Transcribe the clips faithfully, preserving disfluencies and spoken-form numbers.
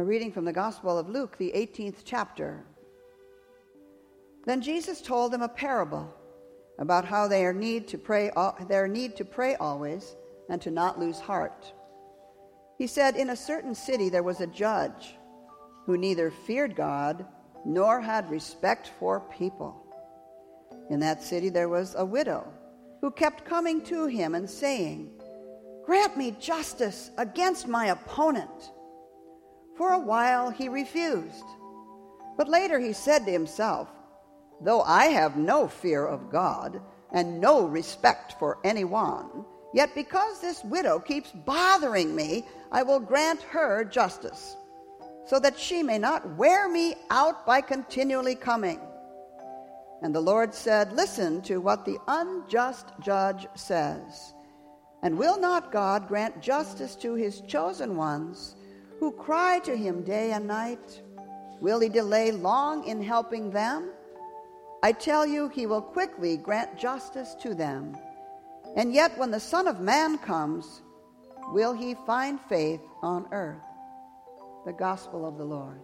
A reading from the Gospel of Luke, the eighteenth chapter. Then Jesus told them a parable about how their need to pray, their need to pray always and to not lose heart. He said, in a certain city there was a judge who neither feared God nor had respect for people. In that city there was a widow who kept coming to him and saying, grant me justice against my opponent. For a while he refused, but later he said to himself, though I have no fear of God and no respect for anyone, yet because this widow keeps bothering me, I will grant her justice, so that she may not wear me out by continually coming. And the Lord said, listen to what the unjust judge says. And will not God grant justice to his chosen ones, who cry to him day and night? Will he delay long in helping them? I tell you, he will quickly grant justice to them. And yet when the Son of Man comes, will he find faith on earth? The Gospel of the Lord.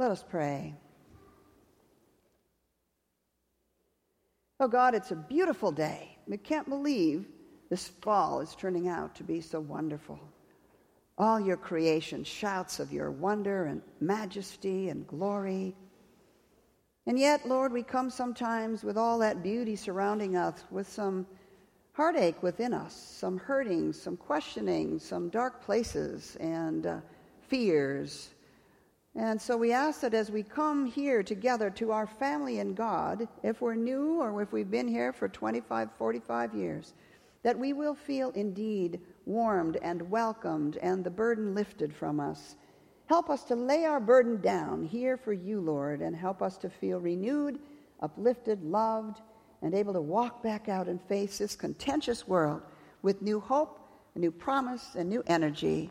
Let us pray. Oh God, it's a beautiful day. We can't believe this fall is turning out to be so wonderful. All your creation shouts of your wonder and majesty and glory. And yet, Lord, we come sometimes with all that beauty surrounding us, with some heartache within us, some hurting, some questioning, some dark places and uh, fears. And so we ask that as we come here together to our family in God, if we're new or if we've been here for twenty-five, forty-five years, that we will feel indeed warmed and welcomed and the burden lifted from us. Help us to lay our burden down here for you, Lord, and help us to feel renewed, uplifted, loved, and able to walk back out and face this contentious world with new hope, a new promise, and new energy,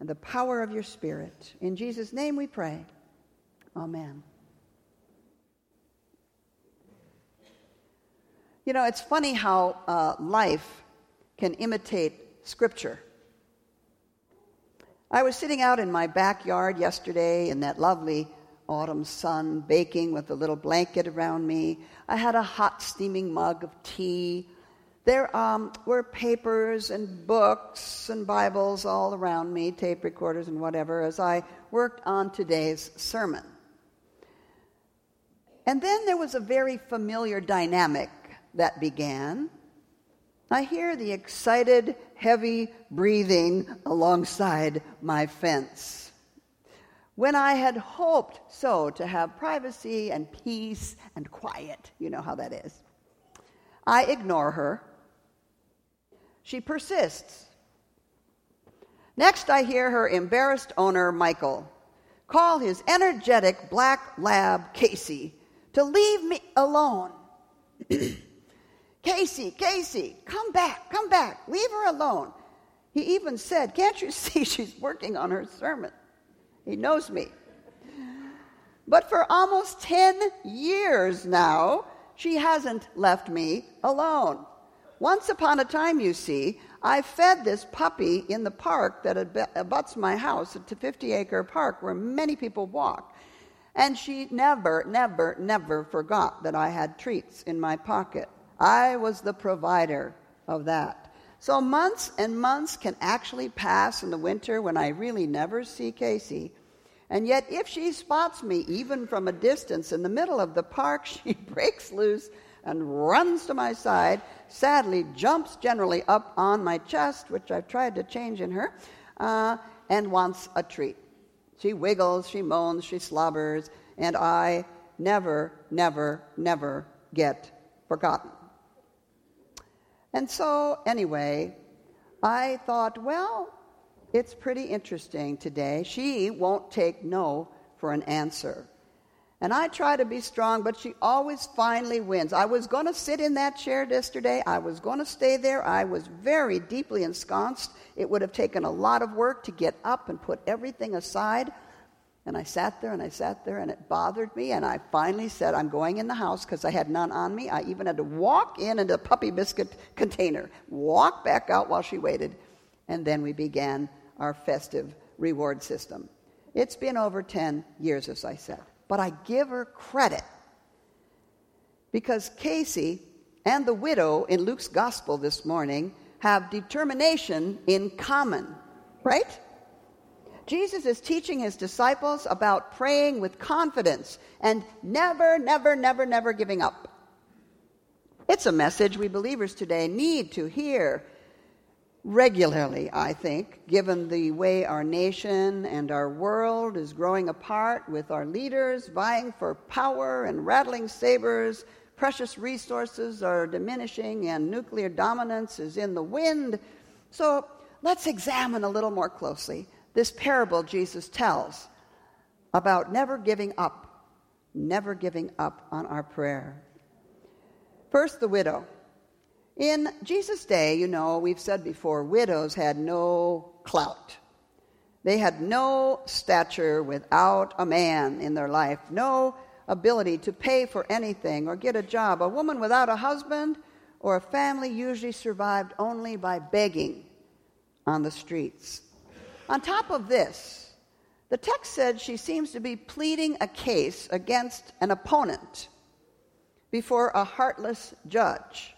and the power of your Spirit. In Jesus' name we pray. Amen. You know, it's funny how uh, life can imitate Scripture. I was sitting out in my backyard yesterday in that lovely autumn sun, baking with a little blanket around me. I had a hot, steaming mug of tea. There um, were papers and books and Bibles all around me, tape recorders and whatever, as I worked on today's sermon. And then there was a very familiar dynamic that began. I hear the excited, heavy breathing alongside my fence. When I had hoped so to have privacy and peace and quiet, you know how that is. I ignore her. She persists. Next, I hear her embarrassed owner, Michael, call his energetic black lab, Casey, to leave me alone. Casey, Casey, come back, come back, leave her alone. He even said, can't you see she's working on her sermon? He knows me. But for almost ten years now, she hasn't left me alone. Once upon a time, you see, I fed this puppy in the park that abuts my house. It's a fifty-acre park where many people walk. And she never, never, never forgot that I had treats in my pocket. I was the provider of that. So months and months can actually pass in the winter when I really never see Casey. And yet if she spots me, even from a distance in the middle of the park, she breaks loose and runs to my side, sadly jumps generally up on my chest, which I've tried to change in her, uh, and wants a treat. She wiggles, she moans, she slobbers, and I never, never, never get forgotten. And so, anyway, I thought, well, it's pretty interesting today. She won't take no for an answer. And I try to be strong, but she always finally wins. I was going to sit in that chair yesterday. I was going to stay there. I was very deeply ensconced. It would have taken a lot of work to get up and put everything aside. And I sat there and I sat there and it bothered me. And I finally said, I'm going in the house because I had none on me. I even had to walk in into the puppy biscuit container, walk back out while she waited. And then we began our festive reward system. It's been over ten years, as I said. But I give her credit because Casey and the widow in Luke's gospel this morning have determination in common, right? Jesus is teaching his disciples about praying with confidence and never, never, never, never giving up. It's a message we believers today need to hear regularly, I think, given the way our nation and our world is growing apart with our leaders vying for power and rattling sabers, precious resources are diminishing, and nuclear dominance is in the wind. So let's examine a little more closely this parable Jesus tells about never giving up, never giving up on our prayer. First, the widow. In Jesus' day, you know, we've said before, widows had no clout. They had no stature without a man in their life, no ability to pay for anything or get a job. A woman without a husband or a family usually survived only by begging on the streets. On top of this, the text said she seems to be pleading a case against an opponent before a heartless judge.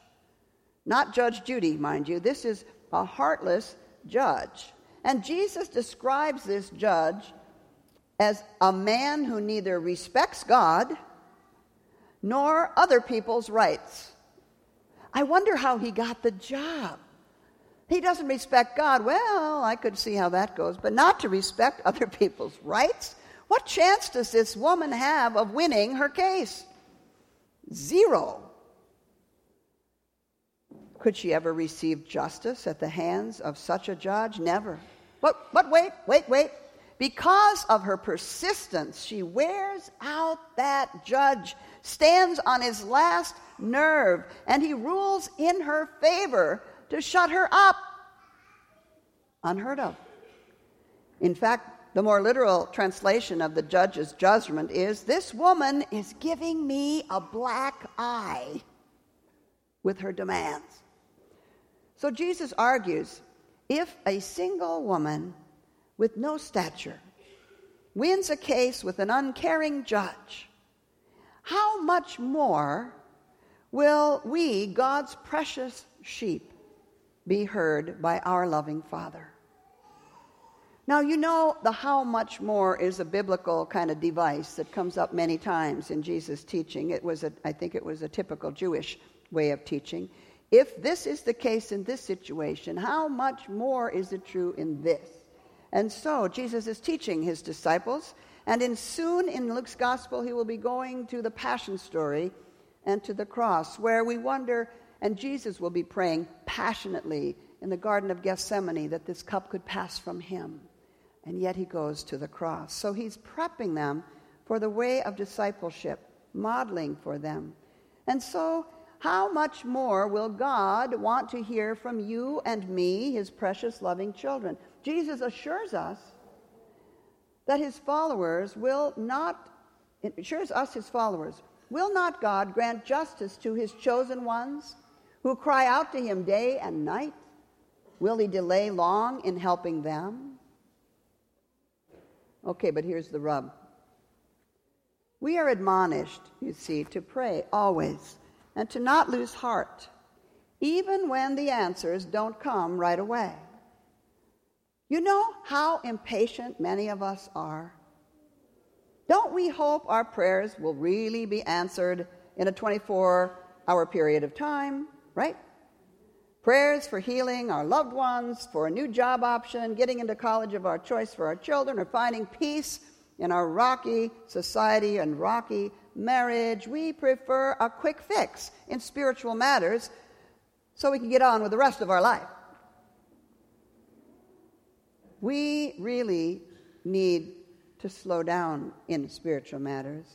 Not Judge Judy, mind you. This is a heartless judge. And Jesus describes this judge as a man who neither respects God nor other people's rights. I wonder how he got the job. He doesn't respect God. Well, I could see how that goes. But not to respect other people's rights? What chance does this woman have of winning her case? Zero. Could she ever receive justice at the hands of such a judge? Never. But, but wait, wait, wait. Because of her persistence, she wears out that judge, stands on his last nerve, and he rules in her favor to shut her up. Unheard of. In fact, the more literal translation of the judge's judgment is, this woman is giving me a black eye with her demands. So Jesus argues, if a single woman with no stature wins a case with an uncaring judge, how much more will we, God's precious sheep, be heard by our loving Father? Now, you know, the how much more is a biblical kind of device that comes up many times in Jesus' teaching. It was, a, I think it was a typical Jewish way of teaching. If this is the case in this situation, how much more is it true in this? And so Jesus is teaching his disciples, and in soon in Luke's gospel, he will be going to the passion story and to the cross, where we wonder, and Jesus will be praying passionately in the Garden of Gethsemane that this cup could pass from him. And yet he goes to the cross. So he's prepping them for the way of discipleship, modeling for them. And so how much more will God want to hear from you and me, his precious loving children? Jesus assures us that his followers will not, assures us his followers, will not God grant justice to his chosen ones who cry out to him day and night? Will he delay long in helping them? Okay, but here's the rub. We are admonished, you see, to pray always and to not lose heart, even when the answers don't come right away. You know how impatient many of us are? Don't we hope our prayers will really be answered in a twenty-four hour period of time, right? Prayers for healing our loved ones, for a new job option, getting into college of our choice for our children, or finding peace in our rocky society and rocky marriage. We prefer a quick fix in spiritual matters so we can get on with the rest of our life. We really need to slow down in spiritual matters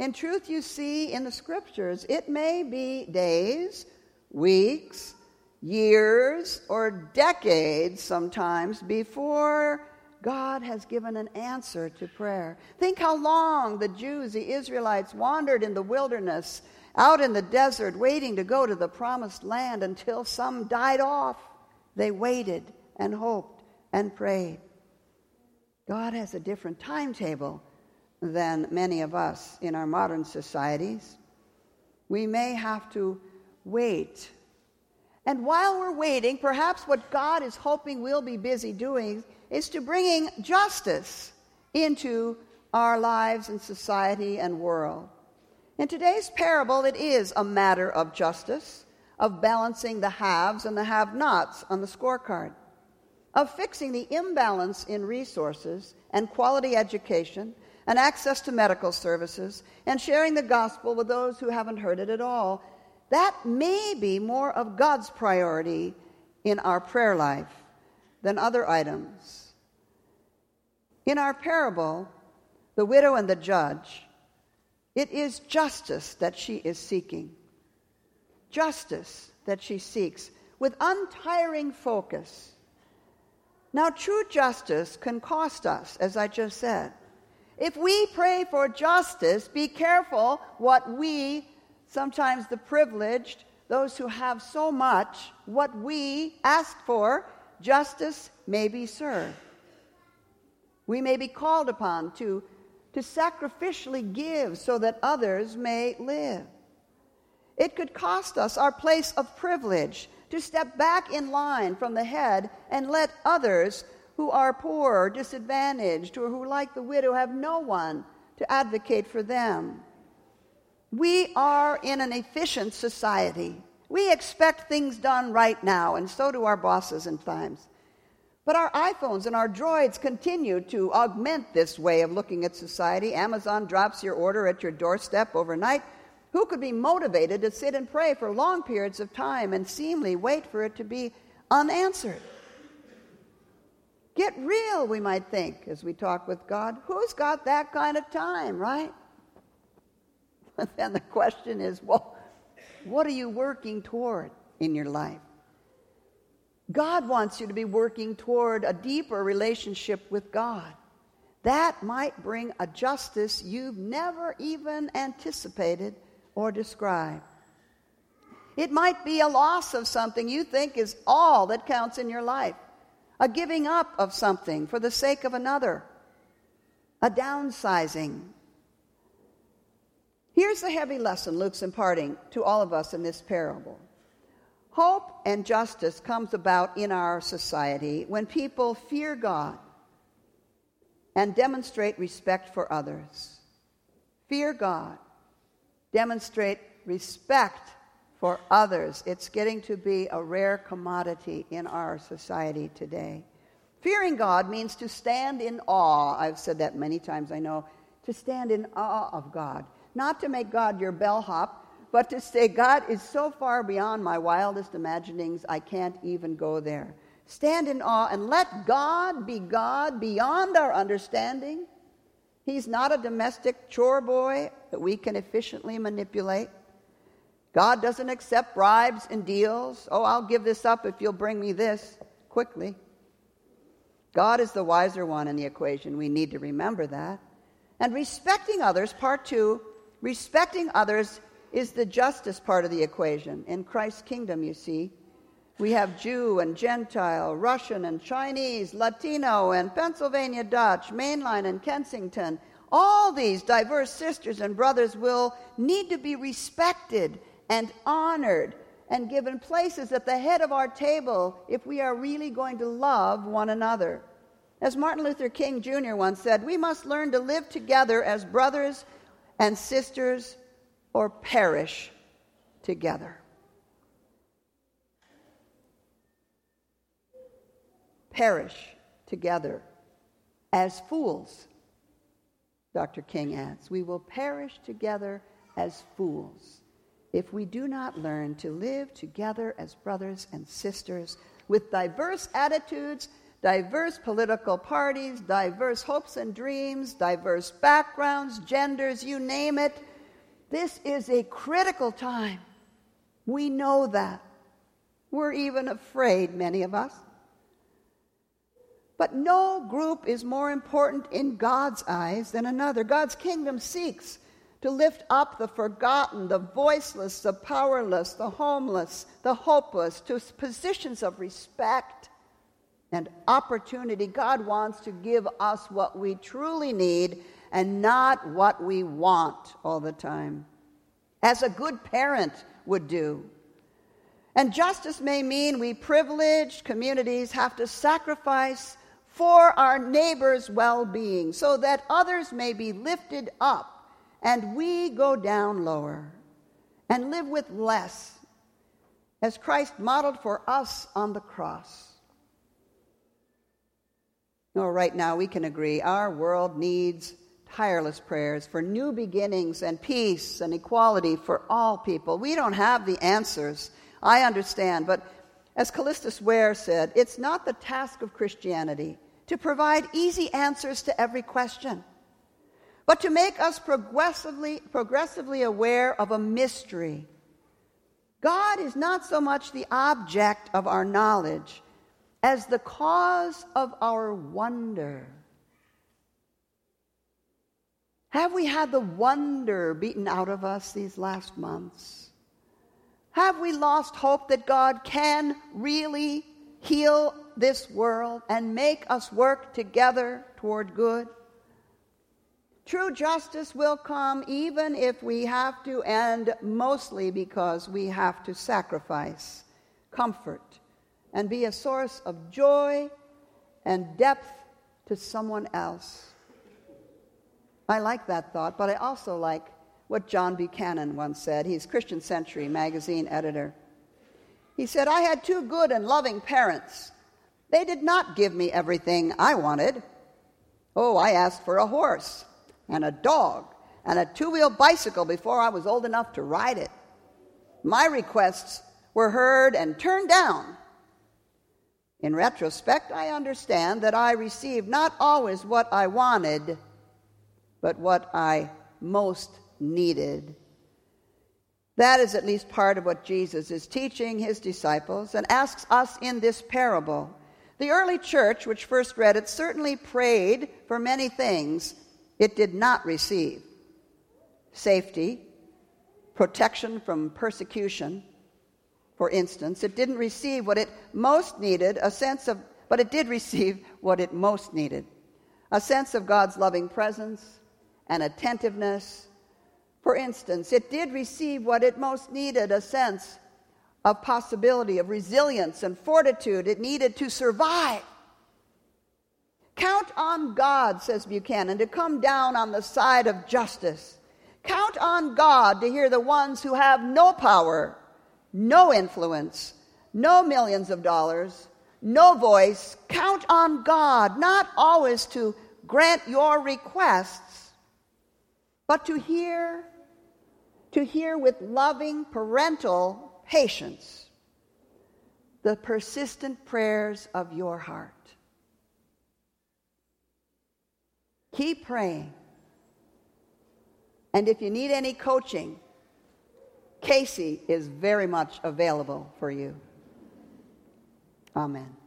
In truth, you see in the scriptures, it may be days, weeks, years, or decades sometimes before God has given an answer to prayer. Think how long the Jews, the Israelites, wandered in the wilderness, out in the desert, waiting to go to the promised land until some died off. They waited and hoped and prayed. God has a different timetable than many of us in our modern societies. We may have to wait. And while we're waiting, perhaps what God is hoping we'll be busy doing is to bringing justice into our lives and society and world. In today's parable, it is a matter of justice, of balancing the haves and the have-nots on the scorecard, of fixing the imbalance in resources and quality education and access to medical services, and sharing the gospel with those who haven't heard it at all. That may be more of God's priority in our prayer life than other items. In our parable, the widow and the judge, it is justice that she is seeking. Justice that she seeks with untiring focus. Now, true justice can cost us, as I just said. If we pray for justice, be careful what we, sometimes the privileged, those who have so much, what we ask for, justice may be served. We may be called upon to, to sacrificially give so that others may live. It could cost us our place of privilege to step back in line from the head and let others who are poor or disadvantaged or who, like the widow, have no one to advocate for them. We are in an efficient society. We expect things done right now, and so do our bosses at times. But our iPhones and our droids continue to augment this way of looking at society. Amazon drops your order at your doorstep overnight. Who could be motivated to sit and pray for long periods of time and seemingly wait for it to be unanswered? Get real, we might think, as we talk with God. Who's got that kind of time, right? But then the question is, well, what are you working toward in your life? God wants you to be working toward a deeper relationship with God. That might bring a justice you've never even anticipated or described. It might be a loss of something you think is all that counts in your life, a giving up of something for the sake of another, a downsizing. Here's the heavy lesson Luke's imparting to all of us in this parable. Hope and justice comes about in our society when people fear God and demonstrate respect for others. Fear God. Demonstrate respect for others. It's getting to be a rare commodity in our society today. Fearing God means to stand in awe. I've said that many times, I know. To stand in awe of God. Not to make God your bellhop, but to say, God is so far beyond my wildest imaginings, I can't even go there. Stand in awe and let God be God beyond our understanding. He's not a domestic chore boy that we can efficiently manipulate. God doesn't accept bribes and deals. Oh, I'll give this up if you'll bring me this quickly. God is the wiser one in the equation. We need to remember that. And respecting others, part two, respecting others is the justice part of the equation. In Christ's kingdom, you see, we have Jew and Gentile, Russian and Chinese, Latino and Pennsylvania Dutch, Mainline and Kensington. All these diverse sisters and brothers will need to be respected and honored and given places at the head of our table if we are really going to love one another. As Martin Luther King Junior once said, we must learn to live together as brothers and sisters or perish together. Perish together as fools, Doctor King adds. We will perish together as fools if we do not learn to live together as brothers and sisters with diverse attitudes, diverse political parties, diverse hopes and dreams, diverse backgrounds, genders, you name it, This is a critical time. We know that. We're even afraid, many of us. But no group is more important in God's eyes than another. God's kingdom seeks to lift up the forgotten, the voiceless, the powerless, the homeless, the hopeless, to positions of respect and opportunity. God wants to give us what we truly need and not what we want all the time, as a good parent would do. And justice may mean we privileged communities have to sacrifice for our neighbor's well-being so that others may be lifted up and we go down lower and live with less, as Christ modeled for us on the cross. No, right now we can agree our world needs tireless prayers for new beginnings and peace and equality for all people. We don't have the answers, I understand, but as Callistus Ware said, it's not the task of Christianity to provide easy answers to every question, but to make us progressively, progressively aware of a mystery. God is not so much the object of our knowledge as the cause of our wonder. Have we had the wonder beaten out of us these last months? Have we lost hope that God can really heal this world and make us work together toward good? True justice will come even if we have to, and mostly because we have to sacrifice comfort and be a source of joy and depth to someone else. I like that thought, but I also like what John Buchanan once said. He's Christian Century magazine editor. He said, "I had two good and loving parents. They did not give me everything I wanted. Oh, I asked for a horse and a dog and a two-wheel bicycle before I was old enough to ride it. My requests were heard and turned down. In retrospect, I understand that I received not always what I wanted, but what I most needed." That is at least part of what Jesus is teaching his disciples and asks us in this parable. The early church, which first read it, certainly prayed for many things it did not receive: safety, protection from persecution. For instance, it didn't receive what it most needed, a sense of, but it did receive what it most needed, a sense of God's loving presence and attentiveness. For instance, it did receive what it most needed, a sense of possibility, of resilience and fortitude it needed to survive. Count on God, says Buchanan, to come down on the side of justice. Count on God to hear the ones who have no power, no influence, no millions of dollars, no voice. Count on God, not always to grant your requests, but to hear, to hear with loving parental patience the persistent prayers of your heart. Keep praying. And if you need any coaching, Casey is very much available for you. Amen.